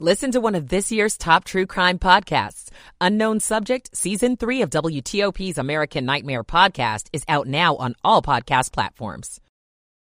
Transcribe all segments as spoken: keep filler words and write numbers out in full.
Listen to one of this year's top true crime podcasts. Unknown Subject, Season three of W T O P's American Nightmare podcast is out now on all podcast platforms.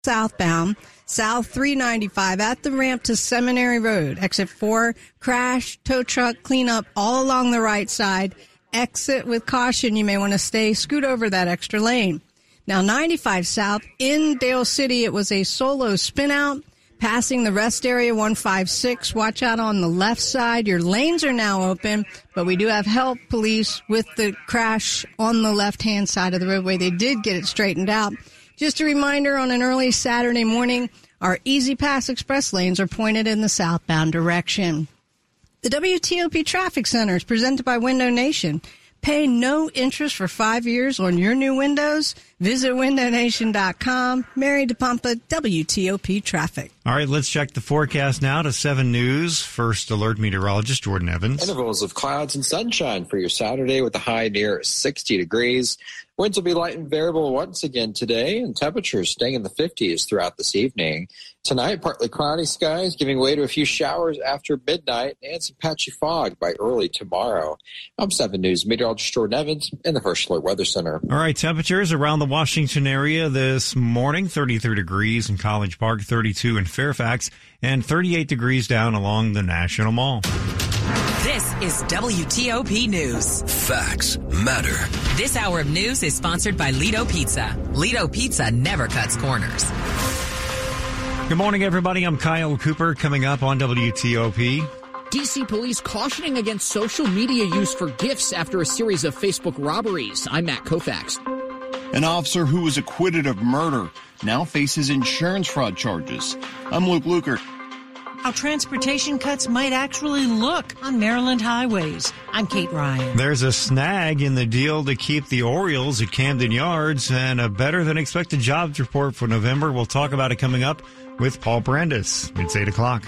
Southbound, South three ninety-five at the ramp to Seminary Road. Exit four, crash, tow truck, cleanup all along the right side. Exit with caution. You may want to stay, scoot over that extra lane. Now, ninety-five South in Dale City, it was a solo spin out. Passing the rest area, one fifty-six. Watch out on the left side. Your lanes are now open, but we do have help police with the crash on the left-hand side of the roadway. They did get it straightened out. Just a reminder, on an early Saturday morning, our Easy Pass Express lanes are pointed in the southbound direction. The W T O P Traffic Center is presented by Window Nation. Pay no interest for five years on your new windows. Visit window nation dot com. Mary DePompa, W T O P Traffic. All right, let's check the forecast now to seven News. First alert meteorologist Jordan Evans. Intervals of clouds and sunshine for your Saturday with a high near sixty degrees. Winds will be light and variable once again today, and temperatures staying in the fifties throughout this evening. Tonight, partly cloudy skies giving way to a few showers after midnight and some patchy fog by early tomorrow. I'm seven News meteorologist Jordan Evans in the First Alert Weather Center. All right, temperatures around the Washington area this morning, thirty-three degrees in College Park, thirty-two in Fairfax, and thirty-eight degrees down along the National Mall. This is W T O P News. Facts matter. This hour of news is sponsored by Leto Pizza. Leto Pizza never cuts corners. Good morning, everybody. I'm Kyle Cooper. Coming up on W T O P. D C police cautioning against social media use for gifts after a series of Facebook robberies. I'm Matt Koufax. An officer who was acquitted of murder now faces insurance fraud charges. I'm Luke Luker. How transportation cuts might actually look on Maryland highways. I'm Kate Ryan. There's a snag in the deal to keep the Orioles at Camden Yards and a better than expected jobs report for November. We'll talk about it coming up with Paul Brandis. It's eight o'clock.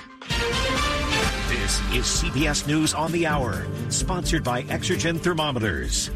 This is C B S News on the Hour, sponsored by Exergen Thermometers.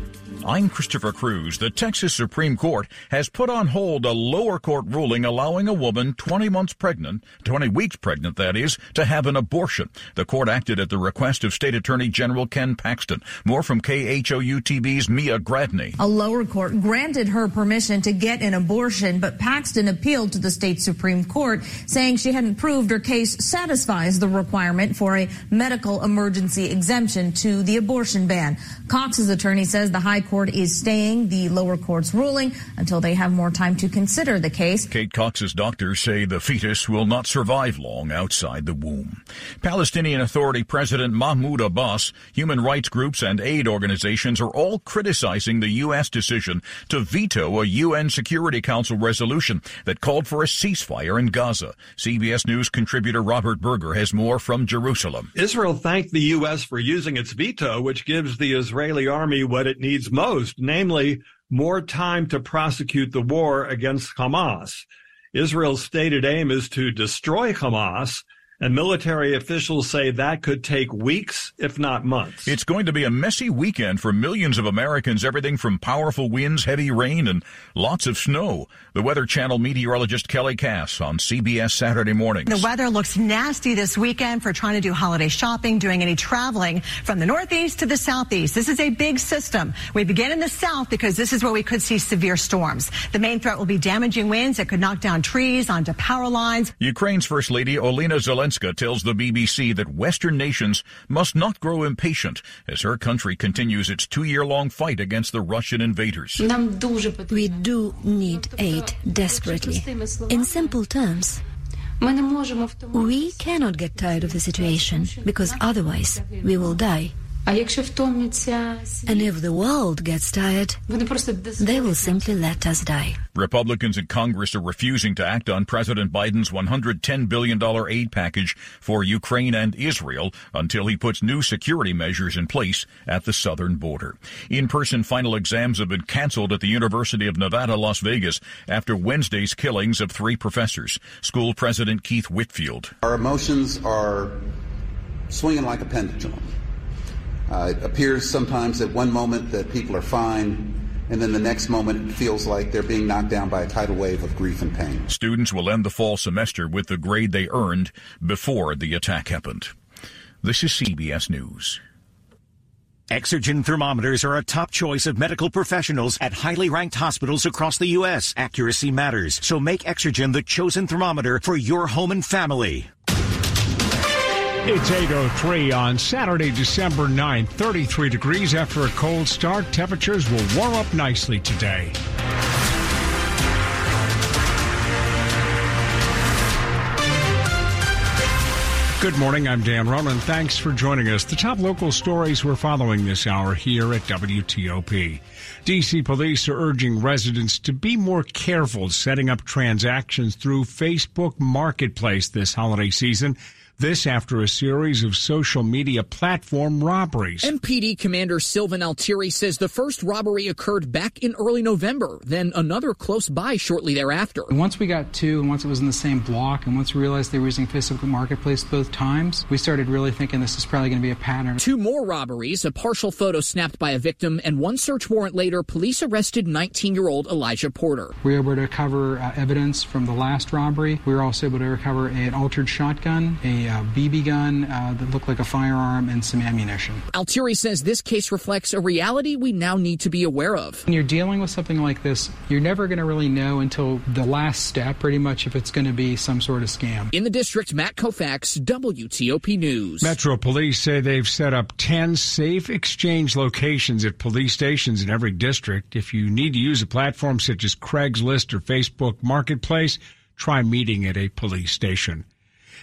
I'm Christopher Cruz. The Texas Supreme Court has put on hold a lower court ruling allowing a woman twenty months pregnant, twenty weeks pregnant, that is, to have an abortion. The court acted at the request of State Attorney General Ken Paxton. More from K H O U T V's Mia Gradney. A lower court granted her permission to get an abortion, but Paxton appealed to the State Supreme Court, saying she hadn't proved her case satisfies the requirement for a medical emergency exemption to the abortion ban. Cox's attorney says the high court is staying the lower court's ruling until they have more time to consider the case. Kate Cox's doctors say the fetus will not survive long outside the womb. Palestinian Authority President Mahmoud Abbas, human rights groups and aid organizations are all criticizing the U S decision to veto a U N Security Council resolution that called for a ceasefire in Gaza. C B S News contributor Robert Berger has more from Jerusalem. Israel thanked the U S for using its veto, which gives the Israeli army what it needs most, namely more time to prosecute the war against Hamas. Israel's stated aim is to destroy Hamas, and military officials say that could take weeks, if not months. It's going to be a messy weekend for millions of Americans, everything from powerful winds, heavy rain, and lots of snow. The Weather Channel meteorologist Kelly Cass on C B S Saturday Mornings. The weather looks nasty this weekend for trying to do holiday shopping, doing any traveling from the northeast to the southeast. This is a big system. We begin in the south because this is where we could see severe storms. The main threat will be damaging winds that could knock down trees onto power lines. Ukraine's First Lady Olena Zelenska tells the B B C that Western nations must not grow impatient as her country continues its two-year-long fight against the Russian invaders. We do need aid desperately. In simple terms, we cannot get tired of the situation because otherwise we will die. And if the world gets tired, they will simply let us die. Republicans in Congress are refusing to act on President Biden's one hundred ten billion dollars aid package for Ukraine and Israel until he puts new security measures in place at the southern border. In-person final exams have been canceled at the University of Nevada, Las Vegas, after Wednesday's killings of three professors. School President Keith Whitfield. Our emotions are swinging like a pendulum. Uh, it appears sometimes at one moment that people are fine, and then the next moment it feels like they're being knocked down by a tidal wave of grief and pain. Students will end the fall semester with the grade they earned before the attack happened. This is C B S News. Exergen thermometers are a top choice of medical professionals at highly ranked hospitals across the U S. Accuracy matters, so make Exergen the chosen thermometer for your home and family. It's eight oh three on Saturday, December ninth, thirty-three degrees after a cold start. Temperatures will warm up nicely today. Good morning, I'm Dan Ronan. Thanks for joining us. The top local stories we're following this hour here at W T O P. D C police are urging residents to be more careful setting up transactions through Facebook Marketplace this holiday season. This after a series of social media platform robberies. M P D Commander Sylvan Altieri says the first robbery occurred back in early November, then another close by shortly thereafter. Once we got two, and once it was in the same block, and once we realized they were using Facebook Marketplace both times, we started really thinking this is probably going to be a pattern. Two more robberies, a partial photo snapped by a victim, and one search warrant later, police arrested nineteen-year-old Elijah Porter. We were able to recover uh, evidence from the last robbery. We were also able to recover an altered shotgun, a A B B gun uh, that looked like a firearm, and some ammunition. Altieri says this case reflects a reality we now need to be aware of. When you're dealing with something like this, you're never going to really know until the last step, pretty much, if it's going to be some sort of scam. In the district, Matt Koufax, W T O P News. Metro Police say they've set up ten safe exchange locations at police stations in every district. If you need to use a platform such as Craigslist or Facebook Marketplace, try meeting at a police station.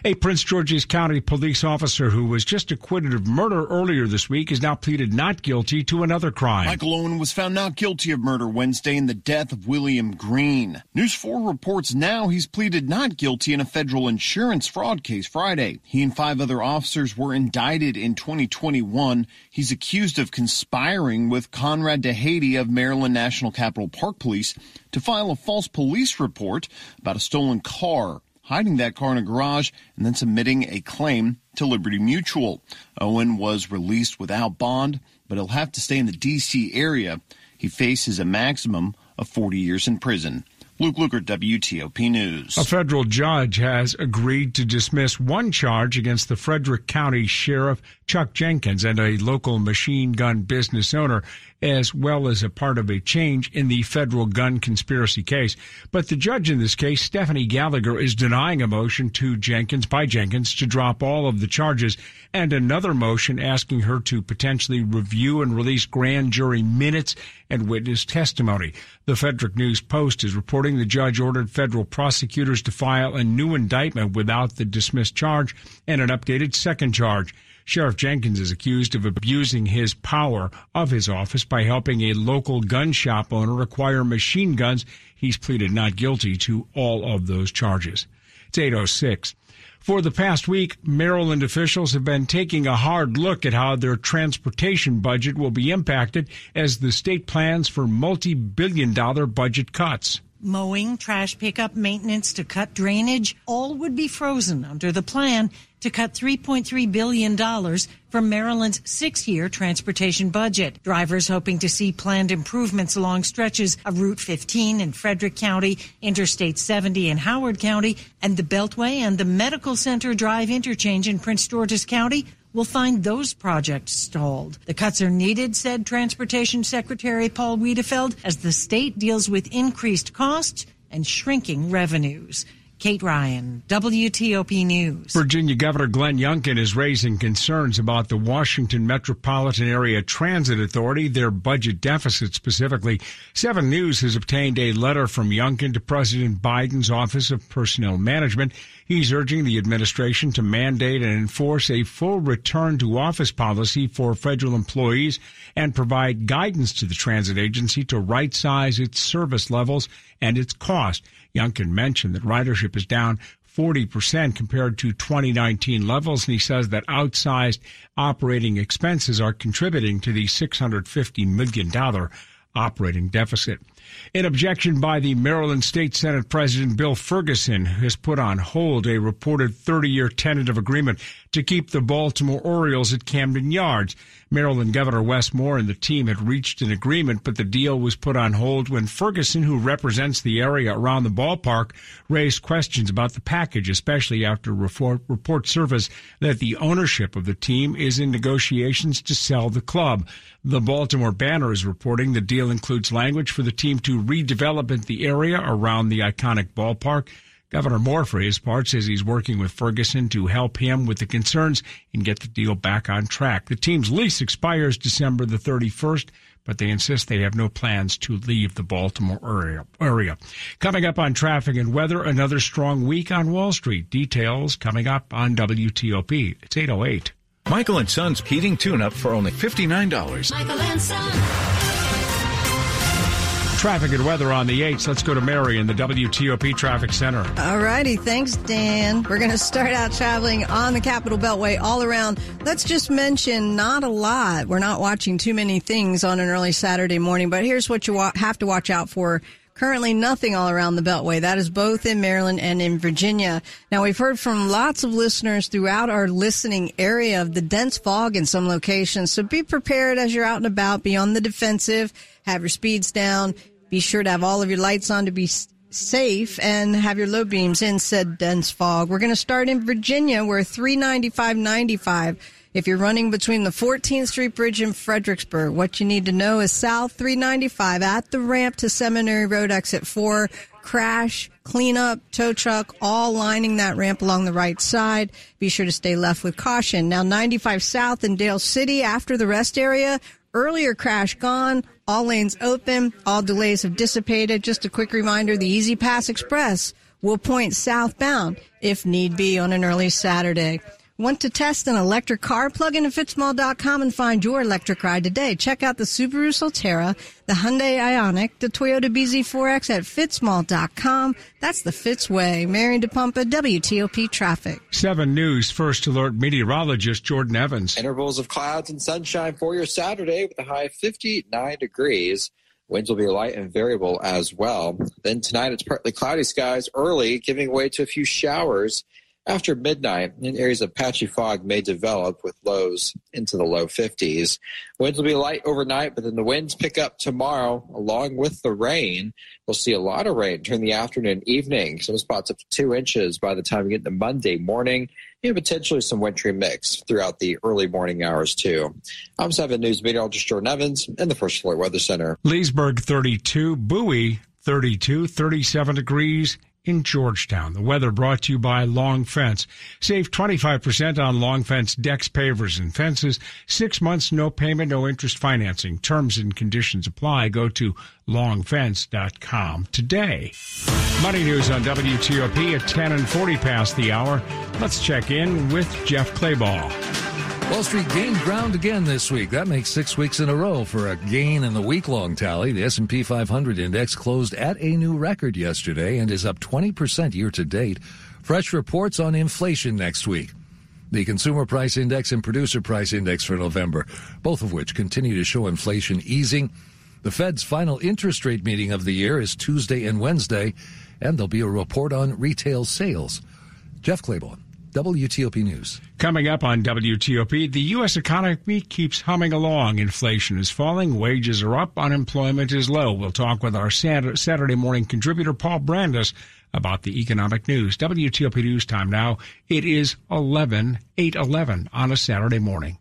A Prince George's County police officer who was just acquitted of murder earlier this week has now pleaded not guilty to another crime. Michael Owen was found not guilty of murder Wednesday in the death of William Green. News four reports now he's pleaded not guilty in a federal insurance fraud case Friday. He and five other officers were indicted in twenty twenty-one. He's accused of conspiring with Conrad DeHady of Maryland National Capitol Park Police to file a false police report about a stolen car, hiding that car in a garage, and then submitting a claim to Liberty Mutual. Owen was released without bond, but he'll have to stay in the D C area. He faces a maximum of forty years in prison. Luke Luker, W T O P News. A federal judge has agreed to dismiss one charge against the Frederick County Sheriff Chuck Jenkins and a local machine gun business owner, as well as a part of a change in the federal gun conspiracy case. But the judge in this case, Stephanie Gallagher, is denying a motion to Jenkins by Jenkins to drop all of the charges and another motion asking her to potentially review and release grand jury minutes and witness testimony. The Frederick News Post is reporting the judge ordered federal prosecutors to file a new indictment without the dismissed charge and an updated second charge. Sheriff Jenkins is accused of abusing his power of his office by helping a local gun shop owner acquire machine guns. He's pleaded not guilty to all of those charges. It's eight oh six. For the past week, Maryland officials have been taking a hard look at how their transportation budget will be impacted as the state plans for multi-billion dollar budget cuts. Mowing, trash pickup, maintenance to cut drainage, all would be frozen under the plan to cut three point three billion dollars from Maryland's six-year transportation budget. Drivers hoping to see planned improvements along stretches of Route fifteen in Frederick County, Interstate seventy in Howard County, and the Beltway and the Medical Center Drive interchange in Prince George's County will find those projects stalled. The cuts are needed, said Transportation Secretary Paul Wiedefeld, as the state deals with increased costs and shrinking revenues. Kate Ryan, W T O P News. Virginia Governor Glenn Youngkin is raising concerns about the Washington Metropolitan Area Transit Authority, their budget deficit specifically. Seven News has obtained a letter from Youngkin to President Biden's Office of Personnel Management. He's urging the administration to mandate and enforce a full return to office policy for federal employees and provide guidance to the transit agency to right-size its service levels and its cost. Youngkin mentioned that ridership is down forty percent compared to twenty nineteen levels, and he says that outsized operating expenses are contributing to the six hundred fifty million dollars operating deficit. An objection by the Maryland State Senate President Bill Ferguson has put on hold a reported thirty-year tentative agreement to keep the Baltimore Orioles at Camden Yards. Maryland Governor Wes Moore and the team had reached an agreement, but the deal was put on hold when Ferguson, who represents the area around the ballpark, raised questions about the package, especially after reports surfaced that the ownership of the team is in negotiations to sell the club. The Baltimore Banner is reporting the deal includes language for the team to redevelop the area around the iconic ballpark. Governor Moore, for his part, says he's working with Ferguson to help him with the concerns and get the deal back on track. The team's lease expires December the thirty-first, but they insist they have no plans to leave the Baltimore area. Coming up on traffic and weather, another strong week on Wall Street. Details coming up on W T O P. It's eight oh eight. Michael and Son's heating tune-up for only fifty-nine dollars. Michael and Son. Traffic and weather on the eights. Let's go to Mary in the W T O P Traffic Center. All righty. Thanks, Dan. We're going to start out traveling on the Capitol Beltway all around. Let's just mention not a lot. We're not watching too many things on an early Saturday morning, but here's what you wa- have to watch out for. Currently nothing all around the Beltway. That is both in Maryland and in Virginia. Now, we've heard from lots of listeners throughout our listening area of the dense fog in some locations, so be prepared as you're out and about. Be on the defensive. Have your speeds down. Be sure to have all of your lights on to be safe and have your low beams in said dense fog. We're going to start in Virginia where three ninety-five ninety-five. If you're running between the fourteenth Street Bridge and Fredericksburg, what you need to know is South three ninety-five at the ramp to Seminary Road exit four. Crash, cleanup, tow truck, all lining that ramp along the right side. Be sure to stay left with caution. Now ninety-five South in Dale City after the rest area. Earlier crash gone, all lanes open, all delays have dissipated. Just a quick reminder, the Easy Pass Express will point southbound if need be on an early Saturday. Want to test an electric car? Plug into fitz mall dot com and find your electric ride today. Check out the Subaru Solterra, the Hyundai Ioniq, the Toyota B Z four X at fitz mall dot com. That's the Fitz way. Mary DePompa, W T O P Traffic. seven News First Alert meteorologist Jordan Evans. Intervals of clouds and sunshine for your Saturday with a high of fifty-nine degrees. Winds will be light and variable as well. Then tonight it's partly cloudy skies early, giving way to a few showers. After midnight, in areas of patchy fog may develop with lows into the low fifties. Winds will be light overnight, but then the winds pick up tomorrow along with the rain. We'll see a lot of rain during the afternoon and evening. Some spots up to two inches by the time we get to Monday morning. And potentially some wintry mix throughout the early morning hours, too. I'm seven News meteorologist Jordan Evans in the First Alert Weather Center. Leesburg thirty-two, Bowie thirty-two, thirty-seven degrees. In Georgetown. The weather brought to you by Long Fence. Save twenty-five percent on Long Fence decks, pavers, and fences. Six months, no payment, no interest financing. Terms and conditions apply. Go to long fence dot com today. Money news on W T O P at ten and forty past the hour. Let's check in with Jeff Claybaugh. Wall Street gained ground again this week. That makes six weeks in a row for a gain in the week-long tally. The S and P five hundred index closed at a new record yesterday and is up twenty percent year-to-date. Fresh reports on inflation next week. The Consumer Price Index and Producer Price Index for November, both of which continue to show inflation easing. The Fed's final interest rate meeting of the year is Tuesday and Wednesday, and there'll be a report on retail sales. Jeff Claybaugh, W T O P News. Coming up on W T O P, the U S economy keeps humming along. Inflation is falling, wages are up, unemployment is low. We'll talk with our Saturday morning contributor, Paul Brandis, about the economic news. W T O P News time now. It is eleven, eight eleven on a Saturday morning.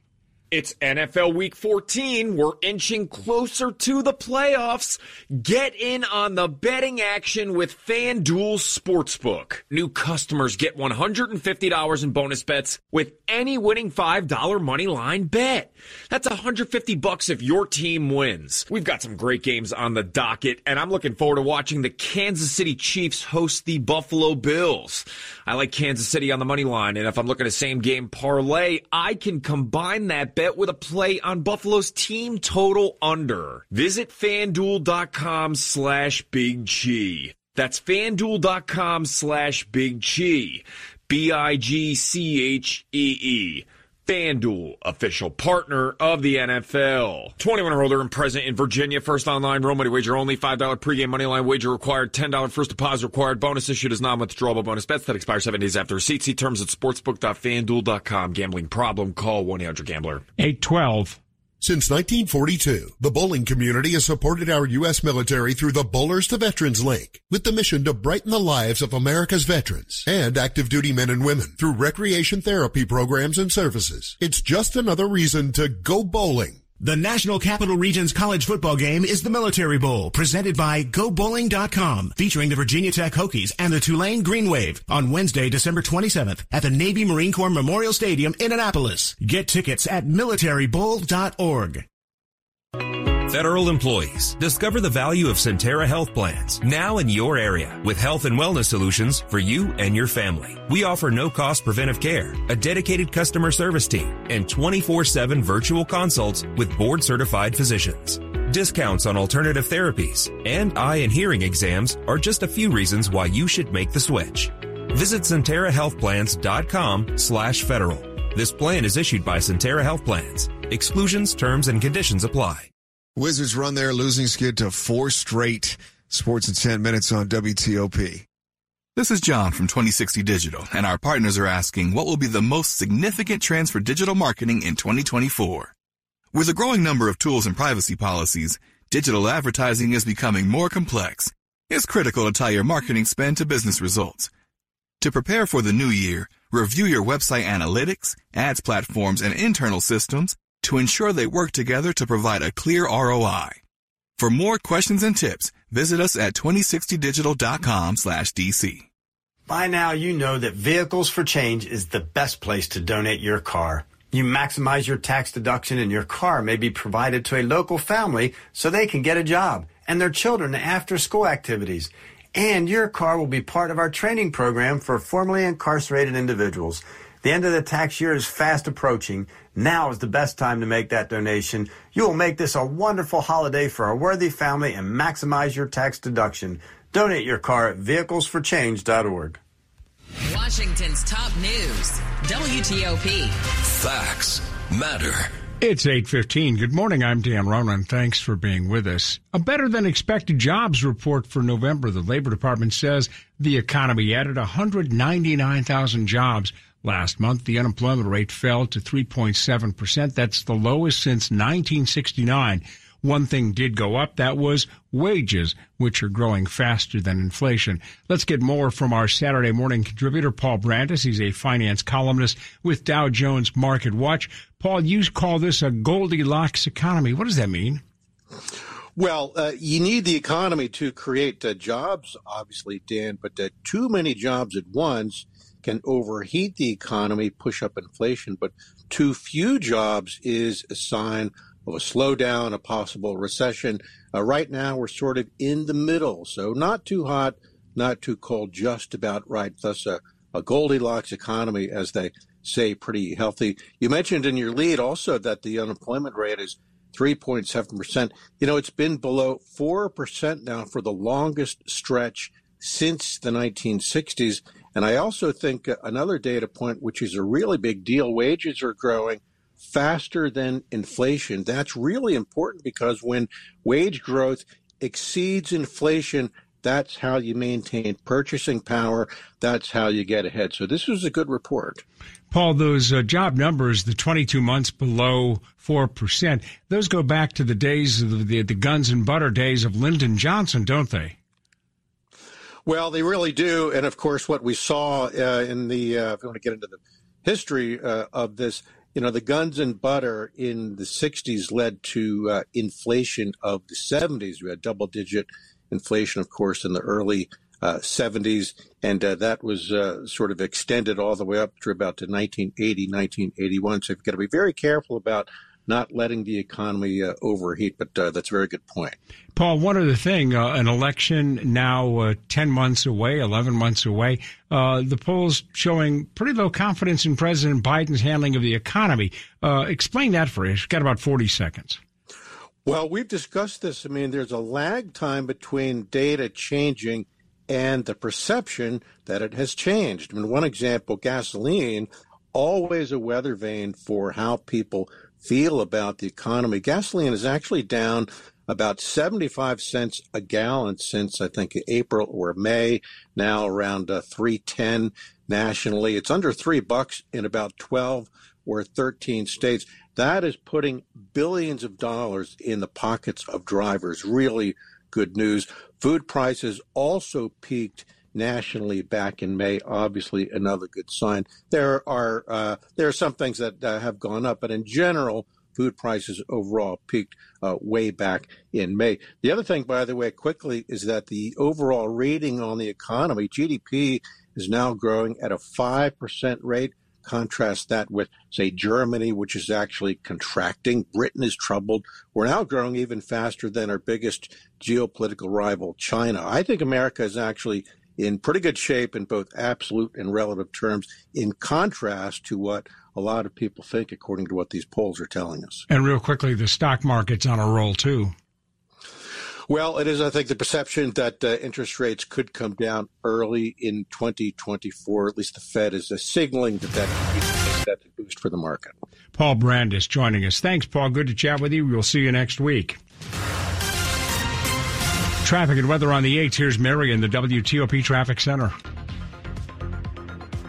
It's N F L Week fourteen. We're inching closer to the playoffs. Get in on the betting action with FanDuel Sportsbook. New customers get one hundred fifty dollars in bonus bets with any winning five dollar money line bet. That's one hundred fifty bucks if your team wins. We've got some great games on the docket, and I'm looking forward to watching the Kansas City Chiefs host the Buffalo Bills. I like Kansas City on the money line, and if I'm looking at a same-game parlay, I can combine that bet with a play on Buffalo's team total under. Visit FanDuel.com slash Big G. That's FanDuel.com slash Big G. B I G C H E E. FanDuel, official partner of the N F L. twenty-one or older and present in Virginia. First online real money wager only. five dollars pregame money line wager required. ten dollars first deposit required. Bonus issued as non-withdrawable bonus bets that expire seven days after receipt. See terms at sportsbook dot fan duel dot com. Gambling problem? Call one eight hundred gambler. eight twelve. Since nineteen forty-two, the bowling community has supported our U S military through the Bowlers to Veterans Link, with the mission to brighten the lives of America's veterans and active duty men and women through recreation therapy programs and services. It's just another reason to go bowling. The National Capital Region's college football game is the Military Bowl, presented by go bowling dot com, featuring the Virginia Tech Hokies and the Tulane Green Wave on Wednesday, December twenty-seventh at the Navy Marine Corps Memorial Stadium in Annapolis. Get tickets at military bowl dot org. Federal employees, discover the value of Sentara Health Plans, now in your area, with health and wellness solutions for you and your family. We offer no-cost preventive care, a dedicated customer service team, and twenty-four seven virtual consults with board-certified physicians. Discounts on alternative therapies and eye and hearing exams are just a few reasons why you should make the switch. Visit Sentara Health Plans dot com slash federal. This plan is issued by Sentara Health Plans. Exclusions, terms, and conditions apply. Wizards run their losing skid to four straight. Sports in ten minutes on W T O P. This is John from twenty sixty Digital, and our partners are asking what will be the most significant trends for digital marketing in twenty twenty-four. With a growing number of tools and privacy policies, digital advertising is becoming more complex. It's critical to tie your marketing spend to business results. To prepare for the new year, review your website analytics, ads platforms, and internal systems to ensure they work together to provide a clear R O I. For more questions and tips, visit us at twenty sixty digital dot com slash D C. By now, you know that Vehicles for Change is the best place to donate your car. You maximize your tax deduction and your car may be provided to a local family so they can get a job and their children after-school activities. And your car will be part of our training program for formerly incarcerated individuals. The end of the tax year is fast approaching. Now is the best time to make that donation. You will make this a wonderful holiday for a worthy family and maximize your tax deduction. Donate your car at vehicles for change dot org. Washington's top news, W T O P. Facts matter. It's eight fifteen. Good morning. I'm Dan Ronan. Thanks for being with us. A better-than-expected jobs report for November. The Labor Department says the economy added one hundred ninety-nine thousand jobs last month. The unemployment rate fell to three point seven percent. That's the lowest since nineteen sixty-nine. One thing did go up. That was wages, which are growing faster than inflation. Let's get more from our Saturday morning contributor, Paul Brandis. He's a finance columnist with Dow Jones Market Watch. Paul, you call this a Goldilocks economy. What does that mean? Well, uh, you need the economy to create uh, jobs, obviously, Dan, but uh, too many jobs at once can overheat the economy, push up inflation, but too few jobs is a sign of a slowdown, a possible recession. Uh, right now, we're sort of in the middle, so not too hot, not too cold, just about right. Thus, a, a Goldilocks economy, as they say, pretty healthy. You mentioned in your lead also that the unemployment rate is three point seven percent. You know, it's been below four percent now for the longest stretch since the nineteen sixties. And I also think another data point, which is a really big deal, wages are growing faster than inflation. That's really important because when wage growth exceeds inflation, that's how you maintain purchasing power. That's how you get ahead. So this was a good report. Paul, those uh, job numbers, the twenty-two months below four percent, those go back to the days of the, the guns and butter days of Lyndon Johnson, don't they? Well, they really do. And, of course, what we saw uh, in the uh, – if you want to get into the history uh, of this, you know, the guns and butter in the sixties led to uh, inflation of the seventies. We had double-digit inflation, of course, in the early uh, seventies, and uh, that was uh, sort of extended all the way up to about to nineteen eighty, nineteen eighty-one. So you've got to be very careful about – not letting the economy uh, overheat, but uh, that's a very good point. Paul, one other thing, uh, an election now uh, ten months away, eleven months away, uh, the polls showing pretty low confidence in President Biden's handling of the economy. Uh, explain that for us. You've got about forty seconds. Well, we've discussed this. I mean, there's a lag time between data changing and the perception that it has changed. I mean, one example, gasoline always a weather vane for how people feel about the economy. Gasoline is actually down about seventy-five cents a gallon since, I think, April or May, now around uh, three ten nationally. It's under three bucks in about twelve or thirteen states. That is putting billions of dollars in the pockets of drivers. Really good news. Food prices also peaked nationally back in May. Obviously, another good sign. There are uh, there are some things that uh, have gone up, but in general, food prices overall peaked uh, way back in May. The other thing, by the way, quickly, is that the overall reading on the economy, G D P, is now growing at a five percent rate. Contrast that with, say, Germany, which is actually contracting. Britain is troubled. We're now growing even faster than our biggest geopolitical rival, China. I think America is actually in pretty good shape in both absolute and relative terms, in contrast to what a lot of people think, according to what these polls are telling us. And real quickly, the stock market's on a roll, too. Well, it is, I think, the perception that uh, interest rates could come down early in twenty twenty-four. At least the Fed is uh, signaling that that that's a boost for the market. Paul Brandis joining us. Thanks, Paul. Good to chat with you. We'll see you next week. Traffic and weather on the eights. Here's Mary in the W T O P Traffic Center.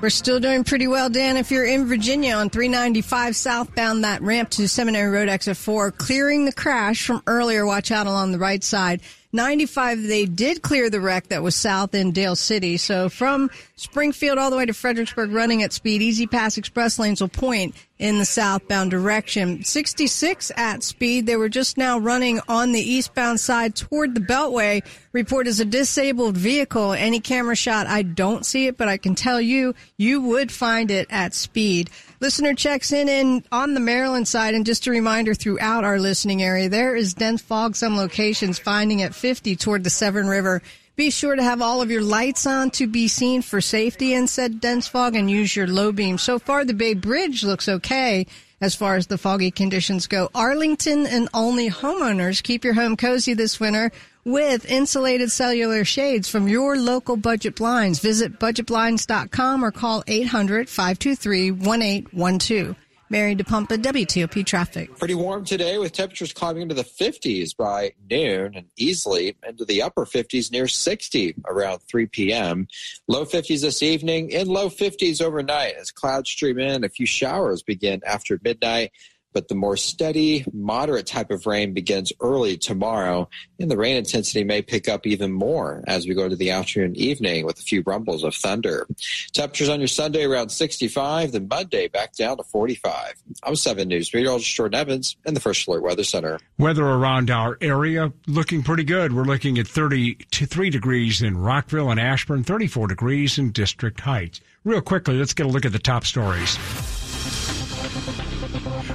We're still doing pretty well, Dan. If you're in Virginia on three ninety-five southbound, that ramp to Seminary Road exit four, clearing the crash from earlier. Watch out along the right side. ninety-five, they did clear the wreck that was south in Dale City. So from Springfield all the way to Fredericksburg, running at speed. Easy Pass Express lanes will point in the southbound direction. sixty-six at speed. They were just now running on the eastbound side toward the Beltway. Report is a disabled vehicle. Any camera shot, I don't see it, but I can tell you, you would find it at speed. Listener checks in, in on the Maryland side. And just a reminder, throughout our listening area, there is dense fog, some locations finding at fifty toward the Severn River. Be sure to have all of your lights on to be seen for safety in said dense fog, and use your low beam. So far, the Bay Bridge looks okay as far as the foggy conditions go. Arlington and only homeowners, keep your home cozy this winter with insulated cellular shades from your local Budget Blinds. Visit budget blinds dot com or call eight hundred, five two three, one eight one two. Mary DePompa, W T O P Traffic. Pretty warm today with temperatures climbing into the fifties by noon and easily into the upper fifties near sixty around three p.m. Low fifties this evening and low fifties overnight as clouds stream in. A few showers begin after midnight, but the more steady, moderate type of rain begins early tomorrow, and the rain intensity may pick up even more as we go to the afternoon and evening with a few rumbles of thunder. Temperatures on your Sunday around sixty-five, then Monday back down to forty-five. I'm seven News meteorologist Jordan Evans in the First Alert Weather Center. Weather around our area looking pretty good. We're looking at thirty-three degrees in Rockville and Ashburn, thirty-four degrees in District Heights. Real quickly, let's get a look at the top stories.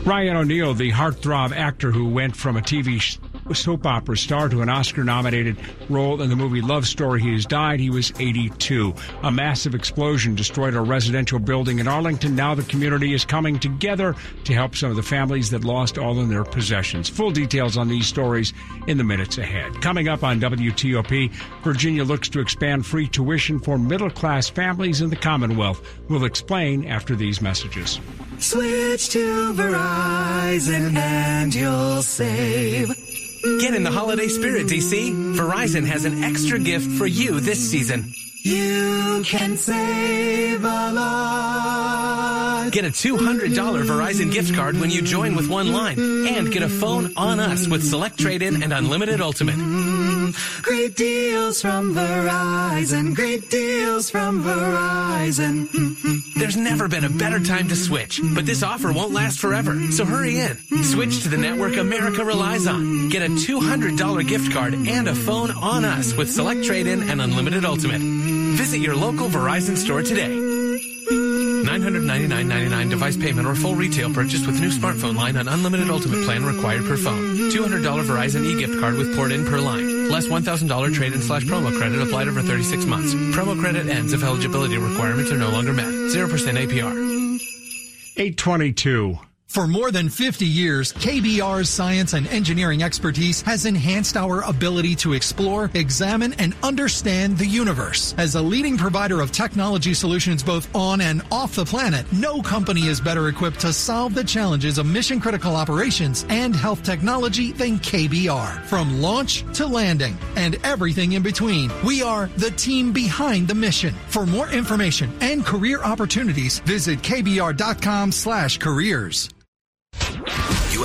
Ryan O'Neal, the heartthrob actor who went from a T V soap opera star to an Oscar-nominated role in the movie Love Story, he has died. He was eighty-two. A massive explosion destroyed a residential building in Arlington. Now the community is coming together to help some of the families that lost all of their possessions. Full details on these stories in the minutes ahead. Coming up on W T O P, Virginia looks to expand free tuition for middle-class families in the Commonwealth. We'll explain after these messages. Switch to Verizon and you'll save. Get in the holiday spirit, D C. Verizon has an extra gift for you this season. You can save a lot. Get a two hundred dollars Verizon gift card when you join with one line. And get a phone on us with Select Trade-In and Unlimited Ultimate. Great deals from Verizon. Great deals from Verizon. There's never been a better time to switch, but this offer won't last forever, so hurry in. Switch to the network America relies on. Get a two hundred dollars gift card and a phone on us with Select Trade-In and Unlimited Ultimate. Visit your local Verizon store today. nine hundred ninety-nine dollars and ninety-nine cents device payment or full retail purchase with new smartphone line on unlimited ultimate plan required per phone. two hundred dollars Verizon e-gift card with port in per line. Less one thousand dollars trade-in slash promo credit applied over thirty-six months. Promo credit ends if eligibility requirements are no longer met. zero percent A P R. eight twenty-two. For more than fifty years, K B R's science and engineering expertise has enhanced our ability to explore, examine, and understand the universe. As a leading provider of technology solutions both on and off the planet, no company is better equipped to solve the challenges of mission-critical operations and health technology than K B R. From launch to landing and everything in between, we are the team behind the mission. For more information and career opportunities, visit K B R dot com slash careers. You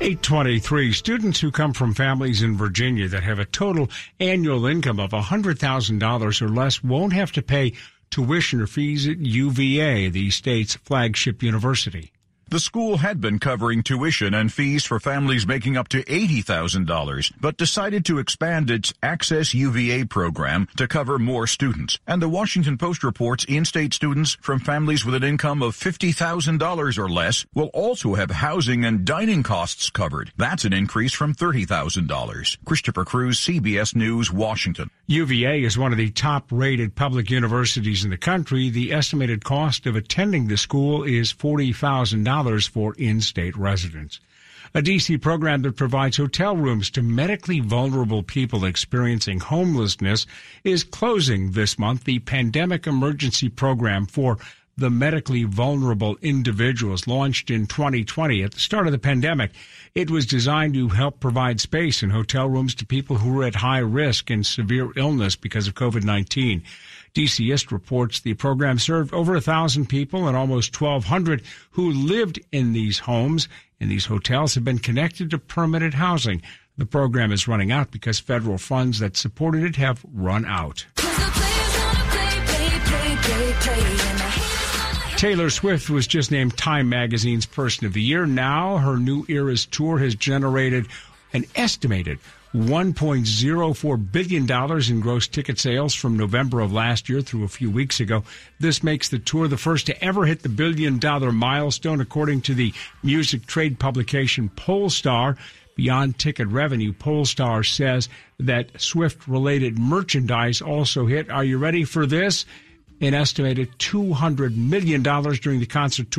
eight twenty-three, students who come from families in Virginia that have a total annual income of one hundred thousand dollars or less won't have to pay tuition or fees at U V A, the state's flagship university. The school had been covering tuition and fees for families making up to eighty thousand dollars, but decided to expand its Access U V A program to cover more students. And the Washington Post reports in-state students from families with an income of fifty thousand dollars or less will also have housing and dining costs covered. That's an increase from thirty thousand dollars. Christopher Cruz, C B S News, Washington. U V A is one of the top-rated public universities in the country. The estimated cost of attending the school is forty thousand dollars. For in-state residents. A D C program that provides hotel rooms to medically vulnerable people experiencing homelessness is closing this month the Pandemic Emergency Program for the medically vulnerable individuals launched in twenty twenty at the start of the pandemic. It was designed to help provide space in hotel rooms to people who were at high risk and severe illness because of COVID nineteen. D C I S T reports the program served over one thousand people, and almost twelve hundred who lived in these homes and these hotels have been connected to permanent housing. The program is running out because federal funds that supported it have run out. Taylor Swift was just named Time Magazine's Person of the Year. Now her New Eras tour has generated an estimated one point zero four billion dollars in gross ticket sales from November of last year through a few weeks ago. This makes the tour the first to ever hit the billion-dollar milestone, according to the music trade publication Pollstar. Beyond ticket revenue, Pollstar says that Swift-related merchandise also hit, are you ready for this? An estimated two hundred million dollars during the concert tour.